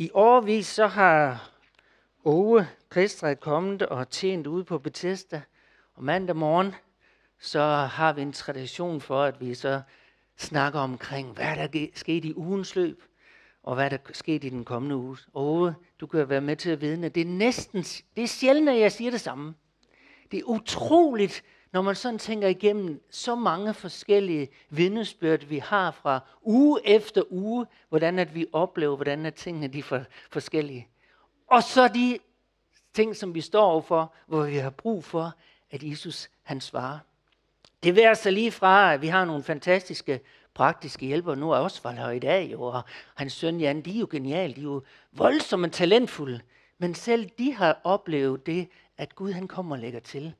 I årevis så har Ove Kristred kommet og tjent ude på Bethesda, og mandag morgen så har vi en tradition for, at vi så snakker omkring, hvad der skete i ugens løb, og hvad der skete i den kommende uge. Ove, du kan være med til at vidne. Det er sjældent, at jeg siger det samme. Det er utroligt, når man sådan tænker igennem så mange forskellige vidnesbyrd, vi har fra uge efter uge, hvordan at vi oplever, hvordan at tingene de er forskellige. Og så de ting, som vi står overfor, hvor vi har brug for, at Jesus han svarer. Det værer sig lige fra, at vi har nogle fantastiske praktiske hjælpere nu af Osvald her i dag, og hans søn Jan, de er jo geniale, de er jo voldsomme og talentfulde, men selv de har oplevet det, at Gud han kommer og lægger til.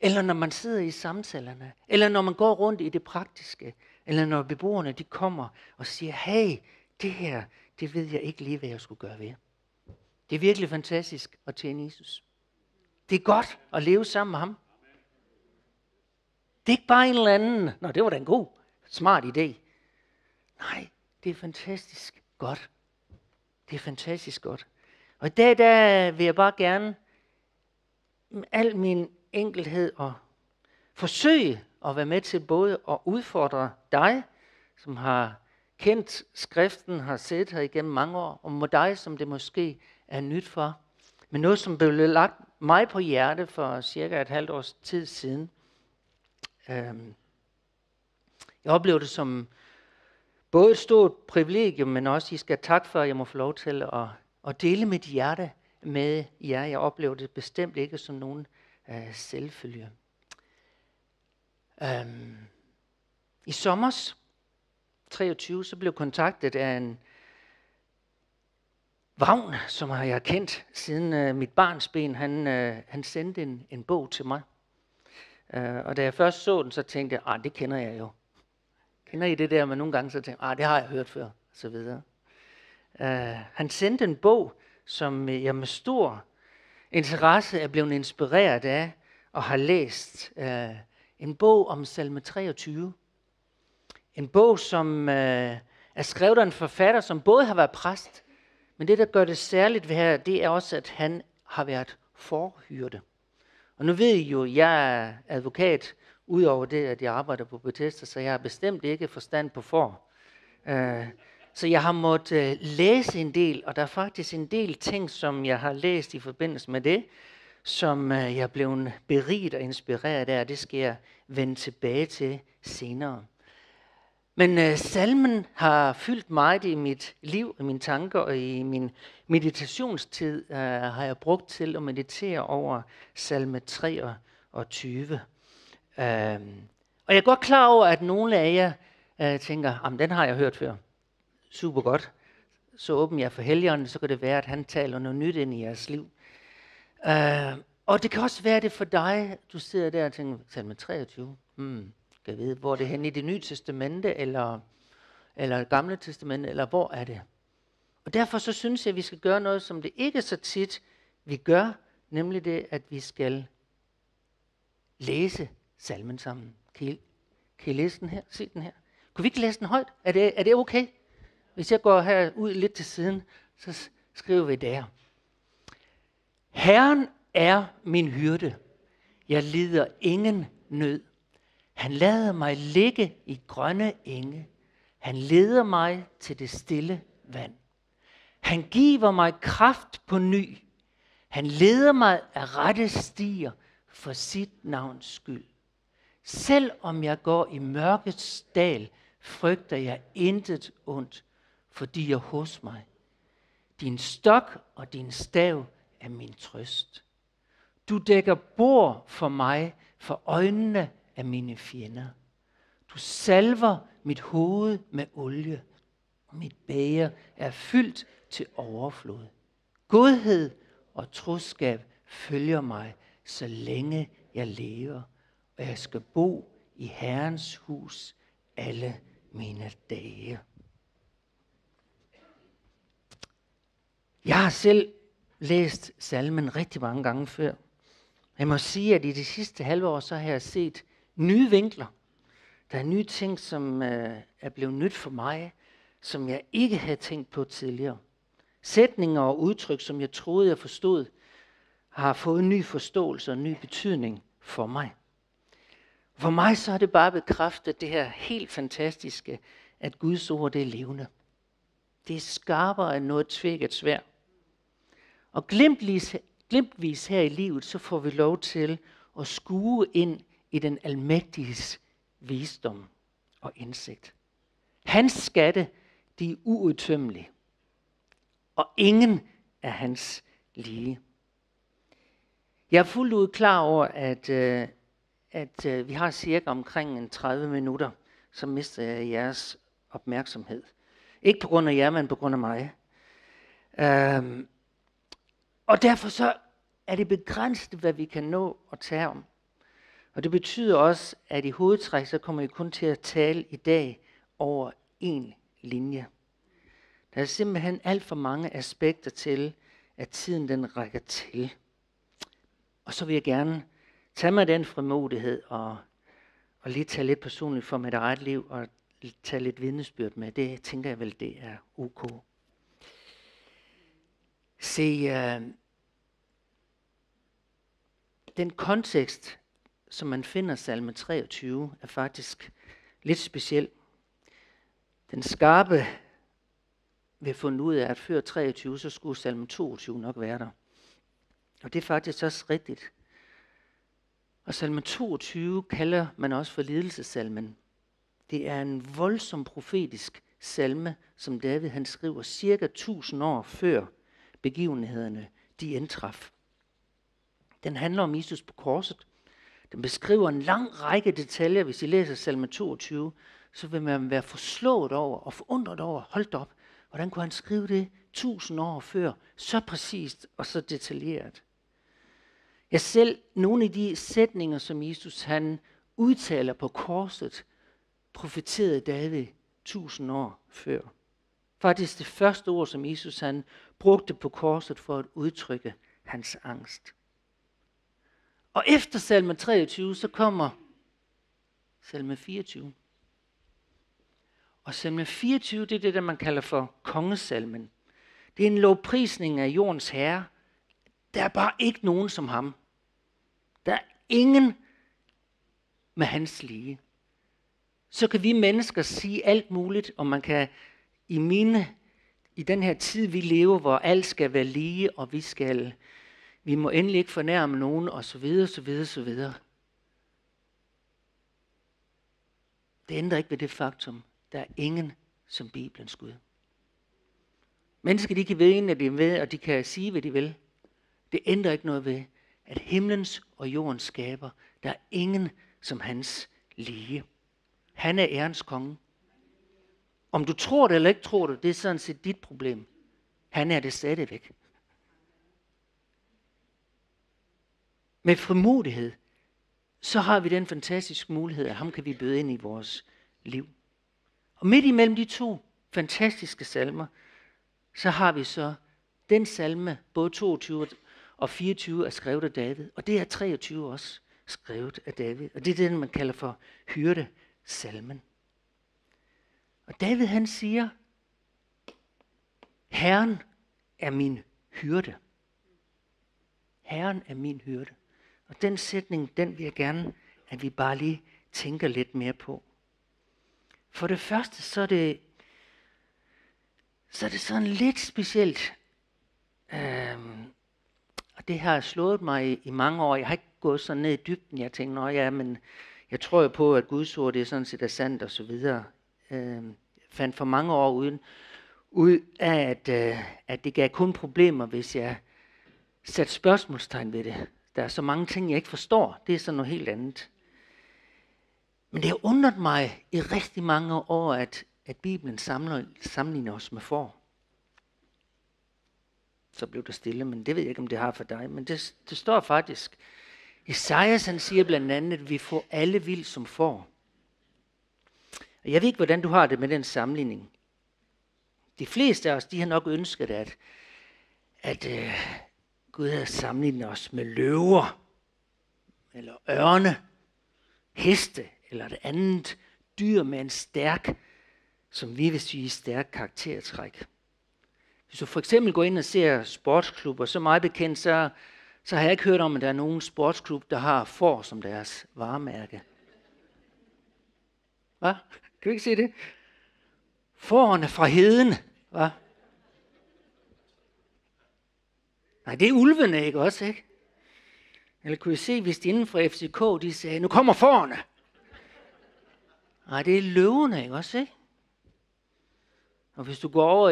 Eller når man sidder i samtalerne, eller når man går rundt i det praktiske, eller når beboerne de kommer og siger, hey, det her, det ved jeg ikke lige, hvad jeg skulle gøre ved. Det er virkelig fantastisk at tjene Jesus. Det er godt at leve sammen med ham. Det er ikke bare en eller anden, nå, det var da en god, smart idé. Nej, det er fantastisk godt. Det er fantastisk godt. Og i dag, der vil jeg bare gerne, med al min enkelhed, og forsøge at være med til både at udfordre dig, som har kendt skriften, har siddet her igennem mange år, og mod dig, som det måske er nyt for. Men noget, som blev lagt mig på hjerte for cirka et halvt års tid siden. Jeg oplever det som både et stort privilegium, men også I skal takke for, at jeg må få lov til at dele mit hjerte med jer. Jeg oplever det bestemt ikke som nogen selvfølge. I sommers 23, så blev jeg kontaktet af en Vagn, som har jeg kendt siden mit barnsben. Han sendte en bog til mig. Og da jeg først så den, så tænkte jeg, det kender jeg jo. Kender I det der, men nogle gange så tænkte jeg, det har jeg hørt før, og så videre. Han sendte en bog, som jeg med stor interesse er blevet inspireret af, og har læst en bog om Salme 23. En bog, som er skrevet af en forfatter, som både har været præst, men det, der gør det særligt ved her, det er også, at han har været forhyrte. Og nu ved I jo, at jeg er advokat, udover det, at jeg arbejder på Bethesda, så jeg har bestemt ikke forstand på for. Så jeg har måttet læse en del, og der er faktisk en del ting, som jeg har læst i forbindelse med det, som jeg er blevet beriget og inspireret af, og det skal jeg vende tilbage til senere. Men salmen har fyldt meget i mit liv, i mine tanker og i min meditationstid har jeg brugt til at meditere over salme 23. Og jeg er godt klar over, at nogle af jer tænker, jamen den har jeg hørt før. Super godt. Så åbner jeg for Helligånden, så kan det være, at han taler noget nyt ind i jeres liv. Og det kan også være det for dig, du sidder der og tænker, salme 23, kan vide, hvor er det hen i det nye testamente, eller det gamle testamente, eller hvor er det? Og derfor så synes jeg, at vi skal gøre noget, som det ikke så tit vi gør, nemlig det, at vi skal læse salmen sammen. Kan I læse den her? Se den her. Kunne vi ikke læse den højt? Er det okay? Hvis jeg går her ud lidt til siden, så skriver vi der. Herren er min hyrde. Jeg lider ingen nød. Han lader mig ligge i grønne enge. Han leder mig til det stille vand. Han giver mig kraft på ny. Han leder mig af rette stier for sit navns skyld. Selv om jeg går i mørkets dal, frygter jeg intet ondt, fordi jeg hos mig. Din stok og din stav er min trøst. Du dækker bord for mig for øjnene af mine fjender. Du salver mit hoved med olie, og mit bæger er fyldt til overflod. Godhed og troskab følger mig, så længe jeg lever, og jeg skal bo i Herrens hus alle mine dage. Jeg har selv læst salmen rigtig mange gange før. Jeg må sige, at i de sidste halve år, så har jeg set nye vinkler. Der er nye ting, som er blevet nyt for mig, som jeg ikke havde tænkt på tidligere. Sætninger og udtryk, som jeg troede, jeg forstod, har fået en ny forståelse og en ny betydning for mig. For mig så har det bare bekræftet det her helt fantastiske, at Guds ord det er levende. Det er skarpere end noget tvækket sværd. Og glimtvis her i livet, så får vi lov til at skue ind i den almægtiges visdom og indsigt. Hans skatte, de er uudtømmelige. Og ingen er hans lige. Jeg er fuldt ud klar over, at vi har cirka omkring 30 minutter, så mister jeg jeres opmærksomhed. Ikke på grund af jer, men på grund af mig. Og derfor så er det begrænset, hvad vi kan nå at tale om. Og det betyder også, at i hovedtræk, så kommer I kun til at tale i dag over én linje. Der er simpelthen alt for mange aspekter til, at tiden den rækker til. Og så vil jeg gerne tage mig den frimodighed og lige tage lidt personligt for mit eget liv og tage lidt vidnesbyrd med. Det tænker jeg vel, det er ok. Se, den kontekst, som man finder salme 23, er faktisk lidt speciel. Den skarpe vil fundet ud af, at før 23, så skulle salme 22 nok være der. Og det er faktisk også rigtigt. Og salme 22 kalder man også for lidelsesalmen. Det er en voldsom profetisk salme, som David han skriver cirka 1000 år før begivenhederne de indtraf. Den handler om Jesus på korset. Den beskriver en lang række detaljer. Hvis I læser salme 22, så vil man være forslået over og forundret over, holdt op, hvordan kunne han skrive det 1000 år før, så præcist og så detaljeret? Ja, selv nogle af de sætninger, som Jesus han udtaler på korset, profeterede David 1000 år før. Faktisk det første ord, som Jesus han brugte på korset for at udtrykke hans angst. Og efter salme 23, så kommer salme 24. Og salme 24, det er det, der man kalder for kongesalmen. Det er en lovprisning af jordens herre. Der er bare ikke nogen som ham. Der er ingen med hans lige. Så kan vi mennesker sige alt muligt, og man kan i den her tid, vi lever, hvor alt skal være lige, og vi må endelig ikke fornærme nogen, og så videre, så videre, så videre. Det ændrer ikke ved det faktum. Der er ingen som Bibelens Gud. Mennesker, de kan vide, at de er med, og de kan sige, hvad de vil. Det ændrer ikke noget ved, at himlens og jordens skaber, der er ingen som hans lige. Han er ærens konge. Om du tror det eller ikke tror det, det er sådan set dit problem. Han er det stadigvæk. Med frimodighed, så har vi den fantastiske mulighed, at ham kan vi byde ind i vores liv. Og midt imellem de to fantastiske salmer, så har vi så den salme, både 22 og 24 er skrevet af David, og det er 23 også skrevet af David, og det er den, man kalder for hyrdesalmen. Og David han siger, Herren er min hyrde. Herren er min hyrde. Og den sætning, den vil jeg gerne, at vi bare lige tænker lidt mere på. For det første, så er det sådan lidt specielt. Og det har slået mig i mange år. Jeg har ikke gået så ned i dybden. Jeg tænkte, men jeg tror jo på, at Guds ord, det er sådan set er sandt og så videre. Jeg fandt for mange år ud af, at det gav kun problemer, hvis jeg satte spørgsmålstegn ved det. Der er så mange ting, jeg ikke forstår. Det er sådan noget helt andet. Men det har undret mig i rigtig mange år, at Bibelen sammenligner os med får. Så blev der stille, men det ved jeg ikke, om det har for dig. Men det står faktisk. Esajas han siger blandt andet, at vi får alle vildt som får. Og jeg ved ikke, hvordan du har det med den sammenligning. De fleste af os, de har nok ønsket, at Gud havde sammenlignet os med løver, eller ørne, heste, eller et andet dyr med en stærk, som vi vil sige, stærk karaktertræk. Hvis du for eksempel går ind og ser sportsklubber, så meget bekendt, så har jeg ikke hørt om, at der er nogen sportsklub, der har får som deres varemærke. Hva? Kan vi ikke se det? Fårene fra heden, hva? Nej, det er ulvene, ikke også, ikke? Eller kunne I se, hvis de inden for FCK, de sagde, nu kommer fårene. Nej, det er løvene, ikke også, ikke? Og hvis du går over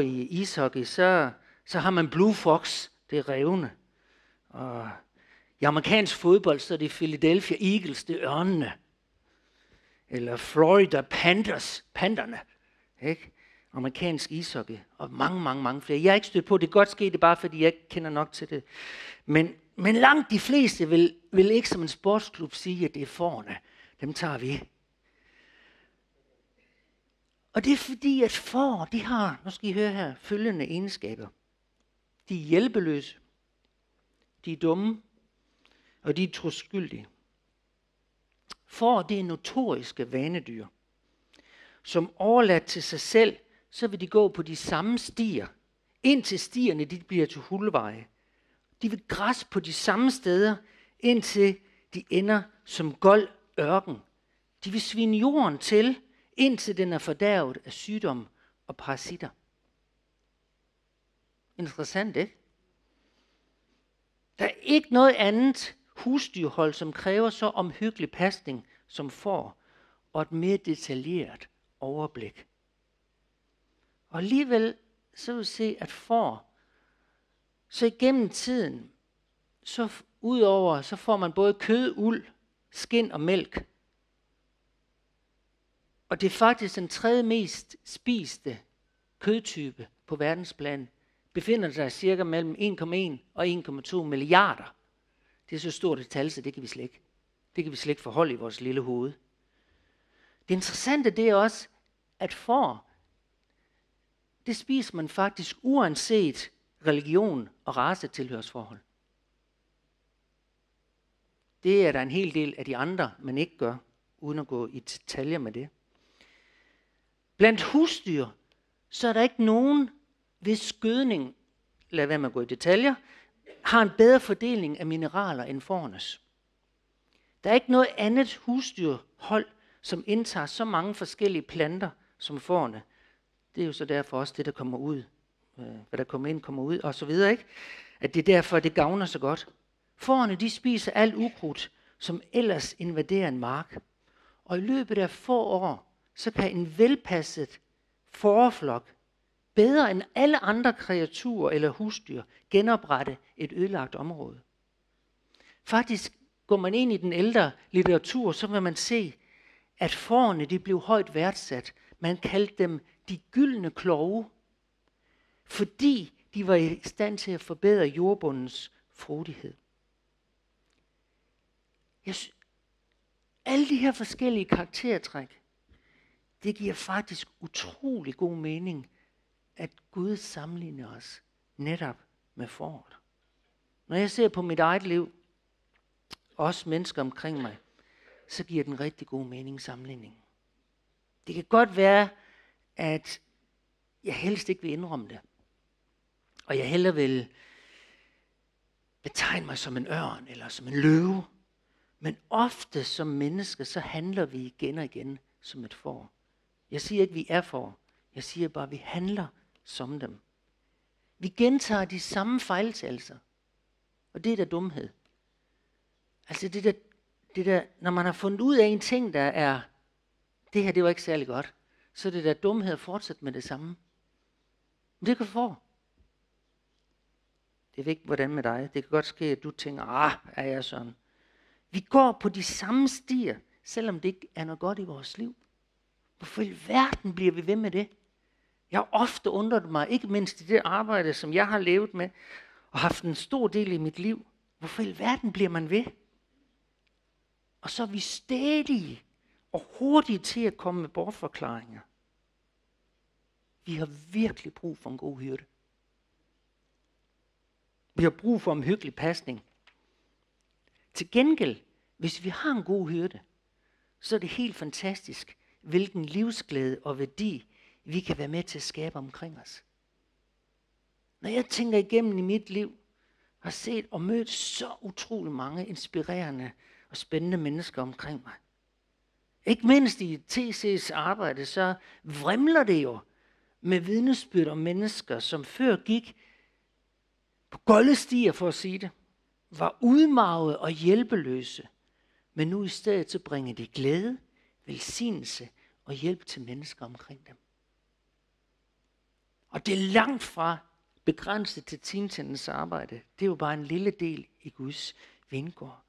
i ishockey, så har man Blue Fox, det er rævene. Og i amerikansk fodbold, så er det Philadelphia Eagles, det er ørnene. Eller Florida Panthers, panderne, ikke? Amerikansk ishockey, og mange, mange, mange flere. Jeg er ikke stødt på, det er godt sket, det er bare fordi, jeg ikke kender nok til det. Men langt de fleste vil ikke som en sportsklub sige, at det er fårene. Dem tager vi. Og det er fordi, at får, de har, nu skal I høre her, følgende egenskaber. De er hjælpeløse, de er dumme, og de er troskyldige. For det er notoriske vanedyr, som overladt til sig selv, så vil de gå på de samme stier, indtil stierne de bliver til hulveje. De vil græs på de samme steder, indtil de ender som gold ørken. De vil svine jorden til, indtil den er fordærvet af sygdom og parasitter. Interessant, ikke? Der er ikke noget andet husdyrhold, som kræver så omhyggelig pasning, som får, og et mere detaljeret overblik. Og alligevel, så vil vi se, at får, så igennem tiden, så udover, så får man både kød, uld, skind og mælk. Og det er faktisk den tredje mest spiste kødtype på verdensplan, befinder sig cirka mellem 1,1 og 1,2 milliarder. Det er så stort et tal, så det kan vi slet ikke. Det kan vi slet ikke forholde i vores lille hoved. Det interessante det er også, at får, det spiser man faktisk uanset religion og racetilhørsforhold. Det er der en hel del af de andre, man ikke gør, uden at gå i detaljer med det. Blandt husdyr, så er der ikke nogen, hvis gødning, lad være med at gå i detaljer, har en bedre fordeling af mineraler end fårenes. Der er ikke noget andet husdyrhold, som indtager så mange forskellige planter som fårene. Det er jo så derfor også det, der kommer ud. Hvad der kommer ind, kommer ud, og så videre, ikke? At det er derfor, det gavner så godt. Fårene, de spiser alt ukrudt, som ellers invaderer en mark. Og i løbet af få år, så kan en velpasset fåreflok bedre end alle andre kreaturer eller husdyr genoprette et ødelagt område. Faktisk går man ind i den ældre litteratur, så vil man se, at fårene de blev højt værdsat. Man kaldte dem de gyldne kloge, fordi de var i stand til at forbedre jordbundens frodighed. Alle de her forskellige karaktertræk, det giver faktisk utrolig god mening, at Gud sammenligner os netop med foråret. Når jeg ser på mit eget liv, også mennesker omkring mig, så giver den rigtig god mening sammenligningen. Det kan godt være, at jeg helst ikke vil indrømme det. Og jeg hellere vil betegne mig som en ørn eller som en løve. Men ofte som mennesker, så handler vi igen og igen som et får. Jeg siger ikke, vi er får. Jeg siger bare, vi handler som dem. Vi gentager de samme fejltagelser. Og det er da dumhed. Altså det der, når man har fundet ud af en ting, der er, det her, det var ikke særlig godt, så er det der dumhed at fortsætte med det samme. Men det kan få. Det er vigtigt, hvordan med dig. Det kan godt ske, at du tænker, er jeg sådan? Vi går på de samme stier, selvom det ikke er noget godt i vores liv. Hvorfor i verden bliver vi ved med det? Jeg har ofte undret mig, ikke mindst i det arbejde, som jeg har levet med, og haft en stor del i mit liv. Hvorfor i verden bliver man ved? Og så er vi stædige og hurtige til at komme med bortforklaringer. Vi har virkelig brug for en god hyrde. Vi har brug for en hyggelig pasning. Til gengæld, hvis vi har en god hyrde, så er det helt fantastisk, hvilken livsglæde og værdi vi kan være med til at skabe omkring os. Når jeg tænker igennem i mit liv, har set og mødt så utrolig mange inspirerende og spændende mennesker omkring mig. Ikke mindst i TC's arbejde, så vrimler det jo med vidnesbyrd om mennesker, som før gik på golde stier, for at sige det, var udmarvet og hjælpeløse, men nu i stedet så bringer de glæde, velsignelse og hjælp til mennesker omkring dem. Og det er langt fra begrænset til teamtjenestens arbejde. Det er jo bare en lille del i Guds vingård.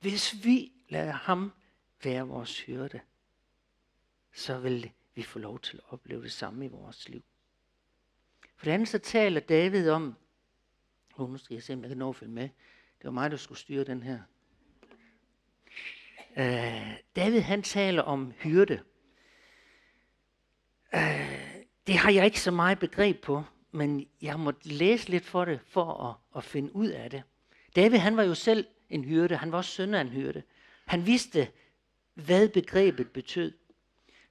Hvis vi lader ham være vores hyrde, så vil vi få lov til at opleve det samme i vores liv. For det andet så taler David om, nu skal jeg se, om jeg kan nå at følge med. Det var mig, der skulle styre den her. David han taler om hyrde. Det har jeg ikke så meget begreb på, men jeg måtte læse lidt for det, for at finde ud af det. David han var jo selv en hyrde, han var også søn af en hyrde. Han vidste, hvad begrebet betød.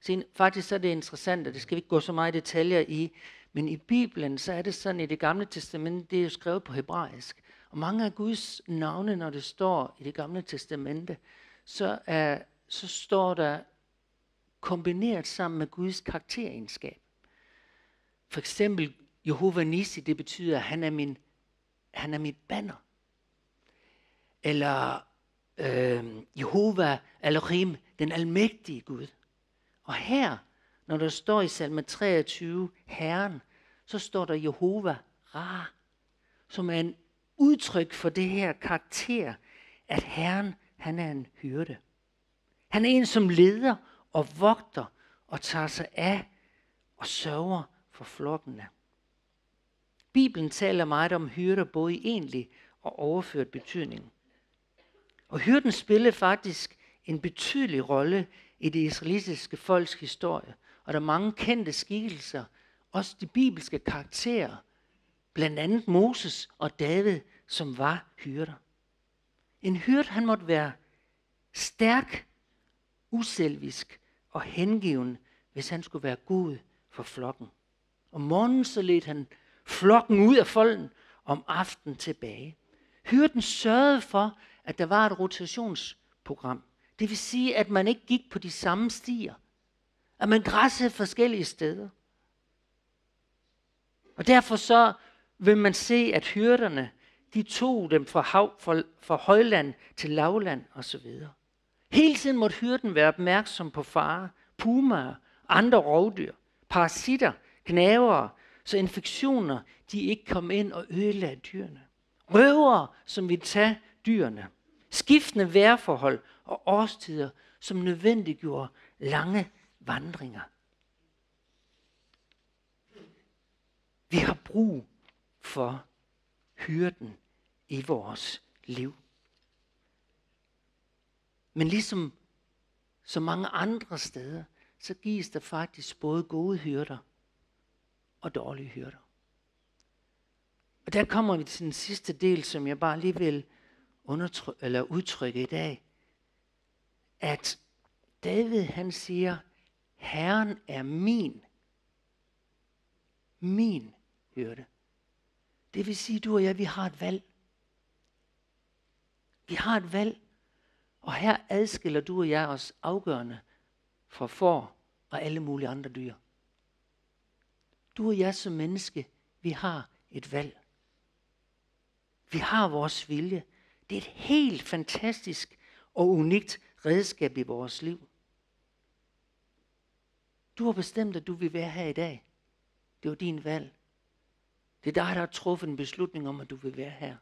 Så faktisk så er det interessant, og det skal vi ikke gå så meget detaljer i, men i Bibelen, så er det sådan, i Det Gamle Testamente, det er jo skrevet på hebraisk. Og mange af Guds navne, når det står i Det Gamle Testamente, så står der kombineret sammen med Guds karakteregenskab. For eksempel Jehova Nisi, det betyder, at han er mit banner. Eller Jehova Elohim, den almægtige Gud. Og her, når der står i Salme 23, Herren, så står der Jehova Ra, som er en udtryk for det her karakter, at Herren, han er en hyrde. Han er en, som leder og vogter og tager sig af og sørger for flokkene. Bibelen taler meget om hyrder, både i egentlig og overført betydning. Og hyrden spillede faktisk en betydelig rolle i det israelitiske folks historie, og der er mange kendte skikkelser, også de bibelske karakterer, blandt andet Moses og David, som var hyrder. En hyrde, han måtte være stærk, uselvisk og hengiven, hvis han skulle være Gud for flokken. Om morgenen så ledte han flokken ud af folden, om aftenen tilbage. Hyrden sørgede for, at der var et rotationsprogram. Det vil sige, at man ikke gik på de samme stier. At man græssede forskellige steder. Og derfor så vil man se, at hyrderne, de tog dem fra højland til lavland osv. Hele tiden måtte hyrden være opmærksom på farer, pumaer, andre rovdyr, parasitter, gnavere, så infektioner, de ikke kom ind og ødelagde dyrene. Røvere, som ville tage dyrene. Skiftende vejrforhold og årstider, som nødvendiggjorde lange vandringer. Vi har brug for hyrden i vores liv. Men ligesom så mange andre steder, så gives der faktisk både gode hyrder og dårlige hyrder. Og der kommer vi til den sidste del, som jeg bare lige vil udtrykke i dag. At David han siger, Herren er min hyrde. Det vil sige, du og jeg, vi har et valg. Vi har et valg, og her adskiller du og jeg os afgørende fra får og alle mulige andre dyr. Du og jeg som menneske, vi har et valg. Vi har vores vilje. Det er et helt fantastisk og unikt redskab i vores liv. Du har bestemt, at du vil være her i dag. Det var din valg. Det er dig, der har truffet en beslutning om, at du vil være her.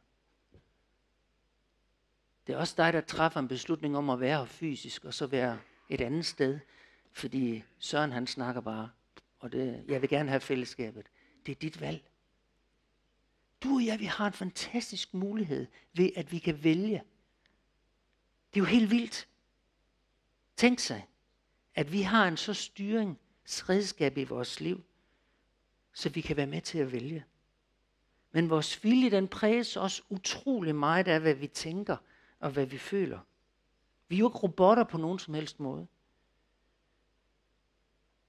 Det er også dig, der træffer en beslutning om at være her fysisk, og så være et andet sted. Fordi Søren han snakker bare, og det, jeg vil gerne have fællesskabet. Det er dit valg. Du og jeg, vi har en fantastisk mulighed ved, at vi kan vælge. Det er jo helt vildt. Tænk sig, at vi har en så styringsredskab i vores liv, så vi kan være med til at vælge. Men vores vilje, den præges også utrolig meget af, hvad vi tænker og hvad vi føler. Vi er jo ikke robotter på nogen som helst måde.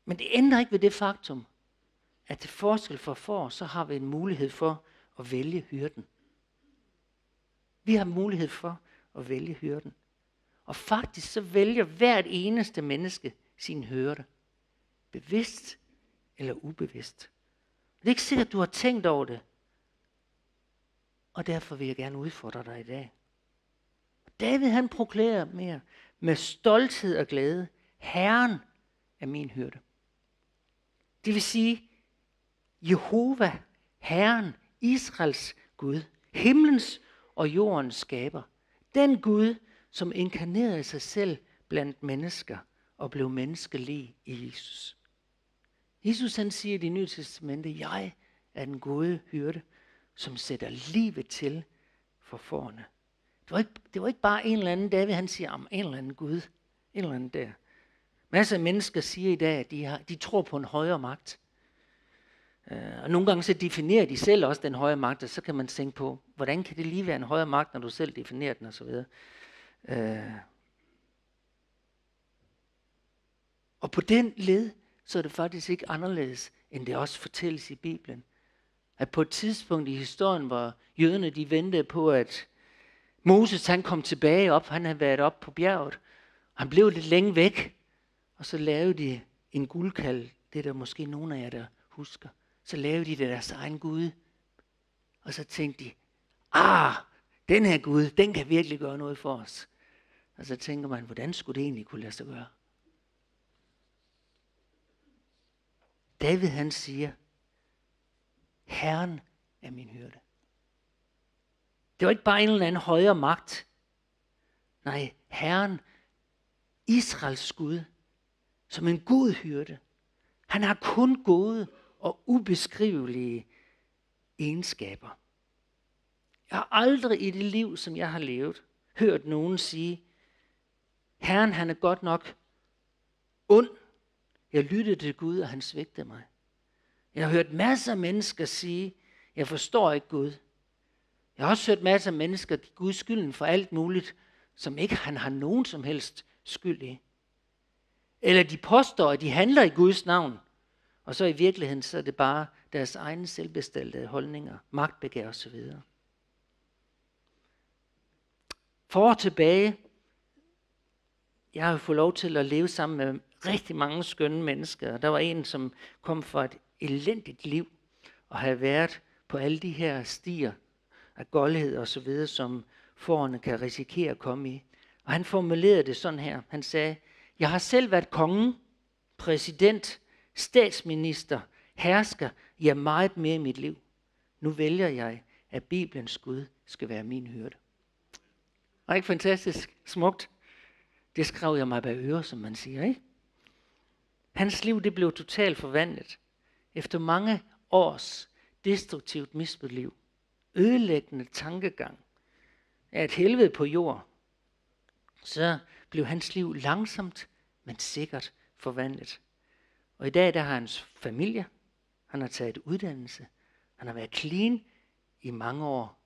Men det ændrer ikke ved det faktum, at til forskel for får, så har vi en mulighed for at vælge hyrden. Vi har mulighed for at vælge hyrden. Og faktisk så vælger hvert eneste menneske sin hyrde. Bevidst eller ubevidst. Det er ikke sikkert, at du har tænkt over det. Og derfor vil jeg gerne udfordre dig i dag. David han proklamerer mere med stolthed og glæde. Herren er min hyrde. Det vil sige, Jehova, Herren, Israels Gud, himlens og jordens skaber. Den Gud, som inkarnerede sig selv blandt mennesker og blev menneskelig i Jesus. Jesus han siger i Det Nye Testamente, jeg er den gode hyrde, som sætter livet til for fårene. Det var ikke bare en eller anden David, han siger om en eller anden Gud, en eller anden der. Masser af mennesker siger i dag, at de tror på en højere magt. Og nogle gange så definerer de selv også den højere magt, og så kan man tænke på, hvordan kan det lige være en højere magt, når du selv definerer den osv. Og på den led, så er det faktisk ikke anderledes, end det også fortælles i Bibelen. At på et tidspunkt i historien, hvor jøderne de ventede på, at Moses han kom tilbage op, han havde været op på bjerget, han blev lidt længe væk, og så lavede de en guldkalv, det er der måske nogen af jer, der husker. Så lavede de deres egen Gud, og så tænkte de, den her Gud, den kan virkelig gøre noget for os. Og så tænker man, hvordan skulle det egentlig kunne lade sig gøre? David han siger, Herren er min hyrde. Det var ikke bare en eller anden højere magt. Nej, Herren, Israels Gud, som en god hyrde. Han har kun gode og ubeskrivelige egenskaber. Jeg har aldrig i det liv, som jeg har levet, hørt nogen sige, Herren han er godt nok ond. Jeg lyttede til Gud, og han svigtede mig. Jeg har hørt masser af mennesker sige, jeg forstår ikke Gud. Jeg har også hørt masser af mennesker give Gud skylden for alt muligt, som ikke han har nogen som helst skyld i. Eller de påstår, at de handler i Guds navn, og så i virkeligheden så er det bare deres egne selvbestemte holdninger, magtbegær osv. For tilbage, jeg har jo fået lov til at leve sammen med rigtig mange skønne mennesker, og der var en, som kom fra et elendigt liv, og havde været på alle de her stier af goldhed og så videre, som fårene kan risikere at komme i. Og han formulerede det sådan her. Han sagde, jeg har selv været konge, præsident, statsminister, hersker, ja meget mere i mit liv. Nu vælger jeg, at Bibelens Gud skal være min hyrde. Og ikke fantastisk smukt? Det skrev jeg mig bag øre, som man siger, ikke? Hans liv det blev totalt forvandlet. Efter mange års destruktivt misbeliv, ødelæggende tankegang af et helvede på jord, så blev hans liv langsomt, men sikkert forvandlet. Og i dag der har hans familie, han har taget uddannelse, han har været clean i mange år,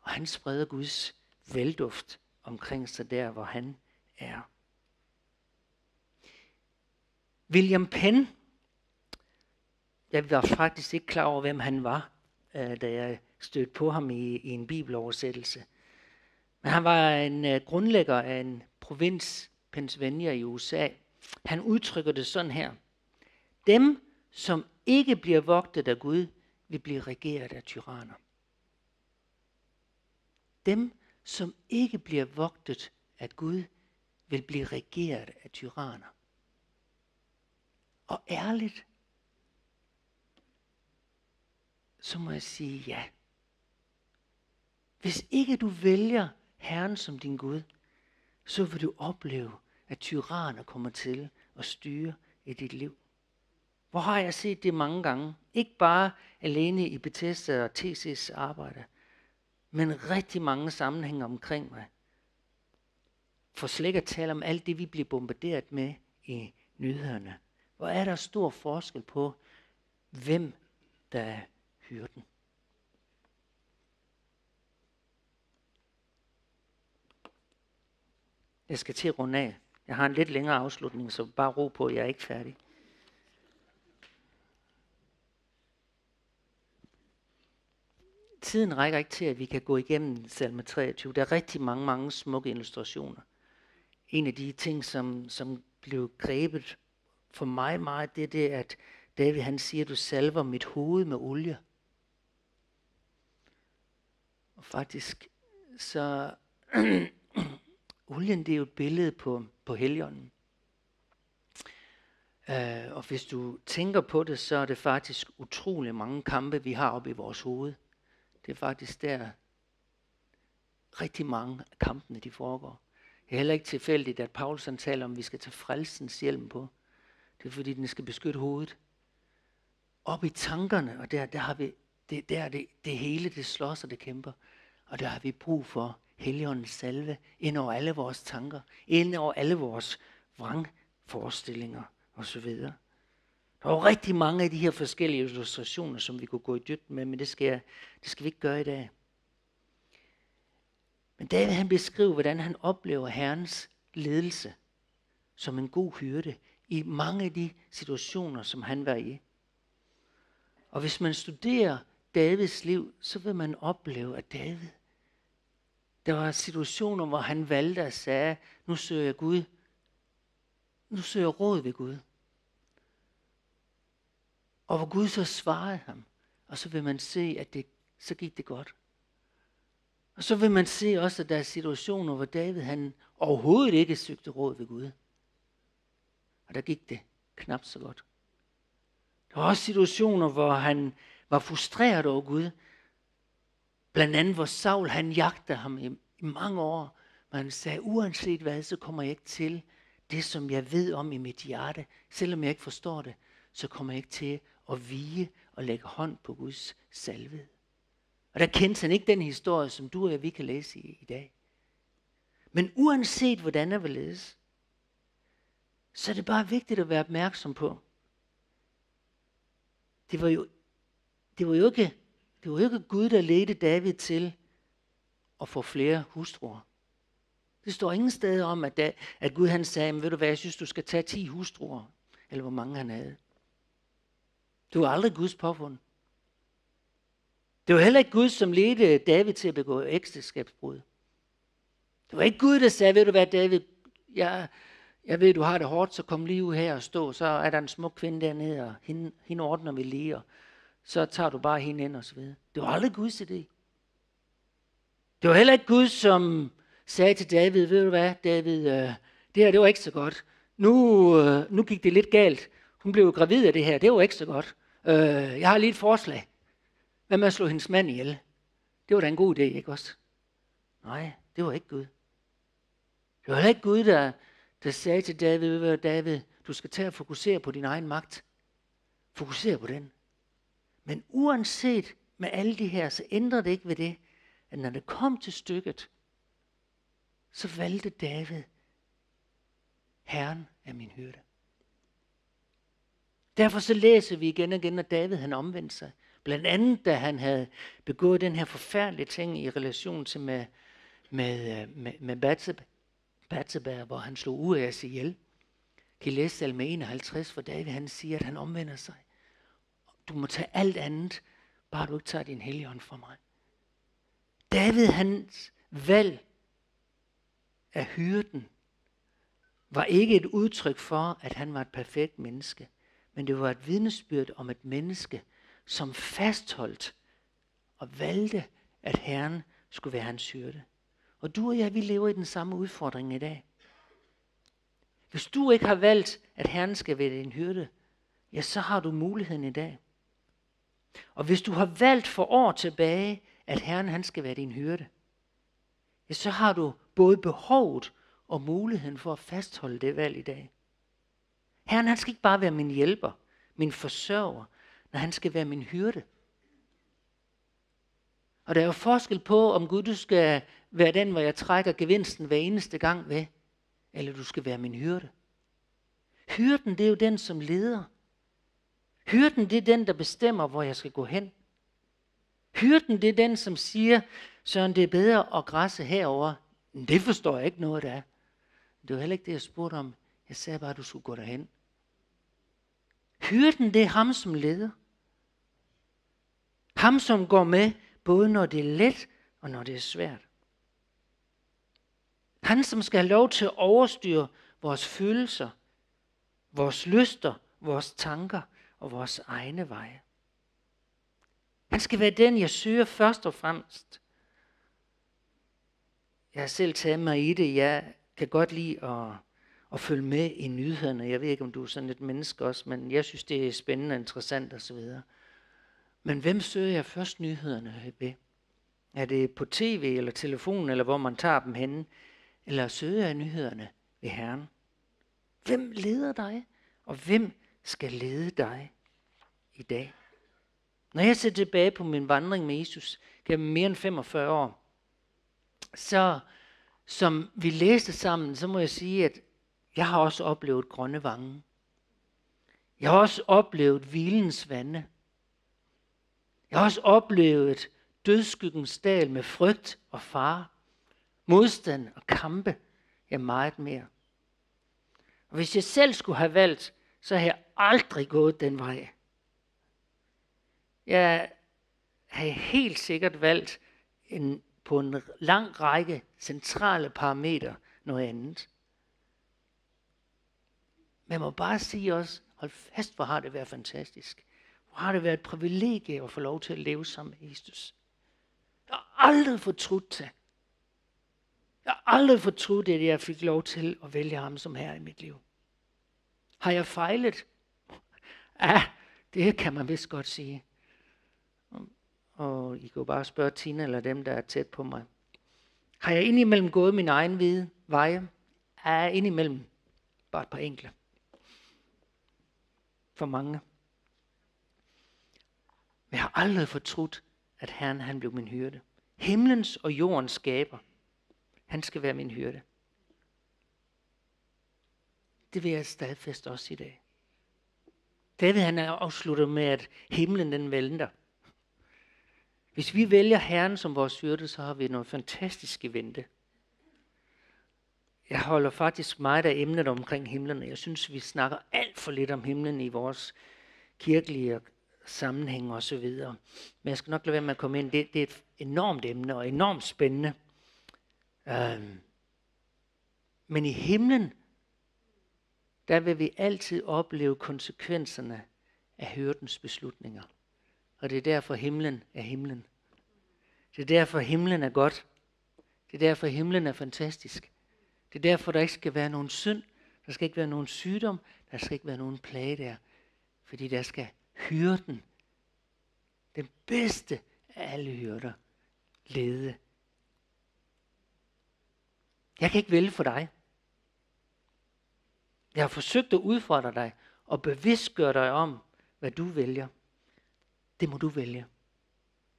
og han spreder Guds velduft omkring sig der, hvor han er. William Penn, jeg var faktisk ikke klar over, hvem han var, da jeg stødte på ham i en bibeloversættelse. Men han var en grundlægger af en provins, Pennsylvania i USA. Han udtrykker det sådan her. Dem, som ikke bliver vogtet af Gud, vil blive regeret af tyranner. Dem, som ikke bliver vogtet af Gud, vil blive regeret af tyranner. Og ærligt, så må jeg sige ja. Hvis ikke du vælger Herren som din Gud, så vil du opleve, at tyranner kommer til at styre i dit liv. Hvor har jeg set det mange gange? Ikke bare alene i Bethesda og TC's arbejde, men rigtig mange sammenhænge omkring mig. For slet at tale om alt det, vi bliver bombarderet med i nyhederne. Hvor er der stor forskel på, hvem der er hyrden. Jeg skal til at runde af. Jeg har en lidt længere afslutning, så bare ro på, jeg er ikke færdig. tiden rækker ikke til, at vi kan gå igennem Salme 23. Der er rigtig mange smukke illustrationer. En af de ting, som blev grebet for mig meget, det er det, at David han siger, du salver mit hoved med olie. Og faktisk, så olien, det er jo et billede på Helligånden. Og hvis du tænker på det, så er det faktisk utrolig mange kampe, vi har oppe i vores hoved. Det er faktisk der, rigtig mange af kampene, de foregår. Det er heller ikke tilfældigt, at Paulsen taler om, at vi skal tage frelsens hjelm på. Det er fordi, den skal beskytte hovedet. Op i tankerne, og der har vi det hele, det slås og det kæmper. Og der har vi brug for Helligåndens salve ind over alle vores tanker, ind over alle vores vrangforestillinger og så videre. Der er jo rigtig mange af de her forskellige illustrationer, som vi kunne gå i dybden med, men det skal vi ikke gøre i dag. Men David han beskriver, hvordan han oplever Herrens ledelse som en god hyrde i mange af de situationer, som han var i. Og hvis man studerer Davids liv, så vil man opleve, at David, der var situationer, hvor han valgte og sagde, nu søger jeg Gud. Nu søger jeg råd ved Gud. Og hvor Gud så svarede ham, og så vil man se, at så gik det godt. Og så vil man se også, at der er situationer, hvor David han overhovedet ikke søgte råd ved Gud. Og der gik det knap så godt. Der var også situationer, hvor han var frustreret over Gud. Blandt andet, hvor Saul han jagtede ham i mange år. Man sagde, uanset hvad, så kommer jeg ikke til det, som jeg ved om i mit hjerte. Selvom jeg ikke forstår det, så kommer jeg ikke til at vige og lægge hånd på Guds salvede. Og der kendte han ikke den historie, som du og jeg vi kan læse i dag. Men uanset hvordan det vil læse, så er det bare vigtigt at være opmærksom på. Det var jo ikke Gud, der ledte David til at få flere hustruer. Det står ingen steder om, at Gud han sagde, men ved du hvad, jeg synes, du skal tage 10 hustruer, eller hvor mange han havde. Det var aldrig Guds påfund. Det var heller ikke Gud, som ledte David til at begå ægteskabsbrud. Det var ikke Gud, der sagde, ved du hvad, David, jeg ved, du har det hårdt, så kom lige ud her og stå, så er der en smuk kvinde dernede, og hende ordner vi lige, og så tager du bare hende ind og så videre. Det var aldrig Guds idé. Det var heller ikke Gud, som sagde til David, ved du hvad, David, det her, det var ikke så godt. Nu gik det lidt galt. Hun blev gravid af det her, det var ikke så godt. Jeg har lige et forslag. Hvad med at slå hendes mand ihjel? Det var da en god idé, ikke også? Nej, det var ikke Gud. Det var heller ikke Gud, der sagde til David, David, du skal tage og fokusere på din egen magt. Fokusere på den. Men uanset med alle de her, så ændrer det ikke ved det, at når det kom til stykket, så valgte David, Herren er min hyrde. Derfor så læser vi igen og igen, at David han omvendte sig. Blandt andet, da han havde begået den her forfærdelige ting i relation til med Batseba, hvor han slog Urias ihjel. Kan I læse Salme 51, hvor David han siger, at han omvender sig. Du må tage alt andet, bare du ikke tager din Helligånd fra mig. David hans valg af hyrden var ikke et udtryk for, at han var et perfekt menneske, men det var et vidnesbyrd om et menneske, som fastholdt og valgte, at Herren skulle være hans hyrde. Og du og jeg, vi lever i den samme udfordring i dag. Hvis du ikke har valgt, at Herren skal være din hyrde, ja, så har du muligheden i dag. Og hvis du har valgt for år tilbage, at Herren han skal være din hyrde, ja, så har du både behovet og muligheden for at fastholde det valg i dag. Herren han skal ikke bare være min hjælper, min forsørger, når han skal være min hyrde. Og der er jo forskel på, om Gud, du skal være den, hvor jeg trækker gevinsten hver eneste gang ved, eller du skal være min hyrde. Hyrden, det er jo den, som leder. Hyrden, det er den, der bestemmer, hvor jeg skal gå hen. Hyrden, det er den, som siger, Søren, det er bedre at græsse herover. Det forstår jeg ikke noget af. Det var heller ikke det, jeg spurgte om. Jeg sagde bare, at du skulle gå derhen. Hyrden, det er ham, som leder. Ham, som går med både når det er let og når det er svært. Han, som skal have lov til at overstyre vores følelser, vores lyster, vores tanker og vores egne veje. Han skal være den, jeg søger først og fremmest. Jeg har selv taget mig i det. Jeg kan godt lide at følge med i nyhederne. Jeg ved ikke, om du er sådan et menneske også, men jeg synes, det er spændende og interessant osv. Men hvem søger jeg først nyhederne ved? Er det på tv eller telefonen, eller hvor man tager dem henne? Eller søger jeg nyhederne ved Herren? Hvem leder dig, og hvem skal lede dig i dag? Når jeg ser tilbage på min vandring med Jesus gennem mere end 45 år, så som vi læste sammen, så må jeg sige, at jeg har også oplevet grønne vange. Jeg har også oplevet hvilens vande. Jeg har også oplevet dødskyggens dal med frygt og fare, modstand og kampe, ja meget mere. Og hvis jeg selv skulle have valgt, så havde jeg aldrig gået den vej. Jeg havde helt sikkert valgt på en lang række centrale parametre noget andet. Men jeg må bare sige også, hold fast, hvor har det været fantastisk. Hvor har det været et privilegie at få lov til at leve sammen med Jesus. Jeg har aldrig fortrudt det. Jeg har aldrig fortrudt det, at jeg fik lov til at vælge ham som herre i mit liv. Har jeg fejlet? Ja, det kan man vist godt sige. Og I kan jo bare spørge Tina eller dem, der er tæt på mig. Har jeg indimellem gået min egen hvide veje? Ja, indimellem. Bare et par enkle. For mange. Men jeg har aldrig fortrudt, at Herren han blev min hyrde. Himlens og jordens skaber. Han skal være min hyrde. Det vil jeg stadfæste også i dag. David han afslutter med, at himlen den vælter. Hvis vi vælger Herren som vores hyrde, så har vi noget fantastisk i vente. Jeg holder faktisk meget af emnet omkring himlen. Jeg synes, vi snakker alt for lidt om himlen i vores kirkelige sammenhæng og så videre. Men jeg skal nok lade være med at komme ind. Det er et enormt emne og enormt spændende. Men i himlen, der vil vi altid opleve konsekvenserne af hyrdens beslutninger. Og det er derfor himlen er himlen. Det er derfor himlen er godt. Det er derfor himlen er fantastisk. Det er derfor, der ikke skal være nogen synd. Der skal ikke være nogen sygdom. Der skal ikke være nogen plage der. Fordi der skal hyrden, den bedste af alle hyrder, lede. Jeg kan ikke vælge for dig. Jeg har forsøgt at udfordre dig og bevidstgøre dig om, hvad du vælger. Det må du vælge.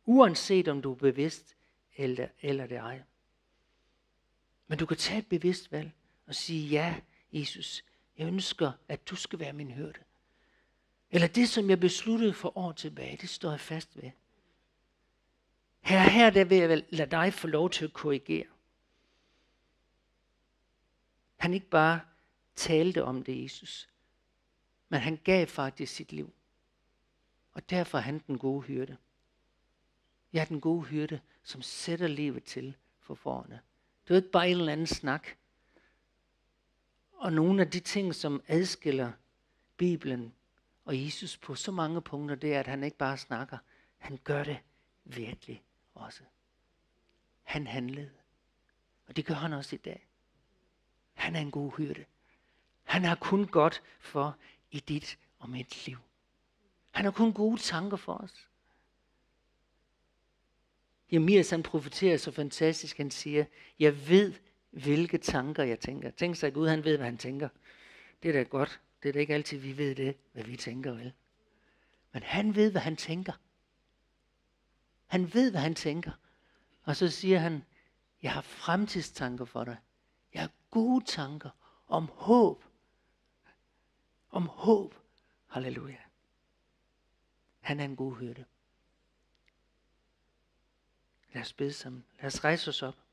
Uanset om du er bevidst eller det ej. Men du kan tage et bevidst valg og sige, ja, Jesus, jeg ønsker, at du skal være min hyrde. Eller det, som jeg besluttede for år tilbage, det står jeg fast ved. Her der vil jeg lade dig få lov til at korrigere. Han ikke bare talte om det, Jesus, men han gav faktisk sit liv. Og derfor er han den gode hyrde. Jeg er den gode hyrde, som sætter livet til for fårene. Det er ikke bare en eller anden snak. Og nogle af de ting, som adskiller Bibelen og Jesus på så mange punkter, det er, at han ikke bare snakker. Han gør det virkelig også. Han handlede. Og det gør han også i dag. Han er en god hyrde. Han har kun godt for i dit og mit liv. Han har kun gode tanker for os. Jeremias han profeterer så fantastisk, han siger, jeg ved, hvilke tanker jeg tænker. Tænk sig Gud, han ved, hvad han tænker. Det er da godt. Det er da ikke altid, vi ved det, hvad vi tænker, vel? Men han ved, hvad han tænker. Han ved, hvad han tænker. Og så siger han, jeg har fremtidstanker for dig. Jeg har gode tanker om håb. Om håb. Halleluja. Han er en god hyrde. Lad os bede sammen. Lad os rejse os op.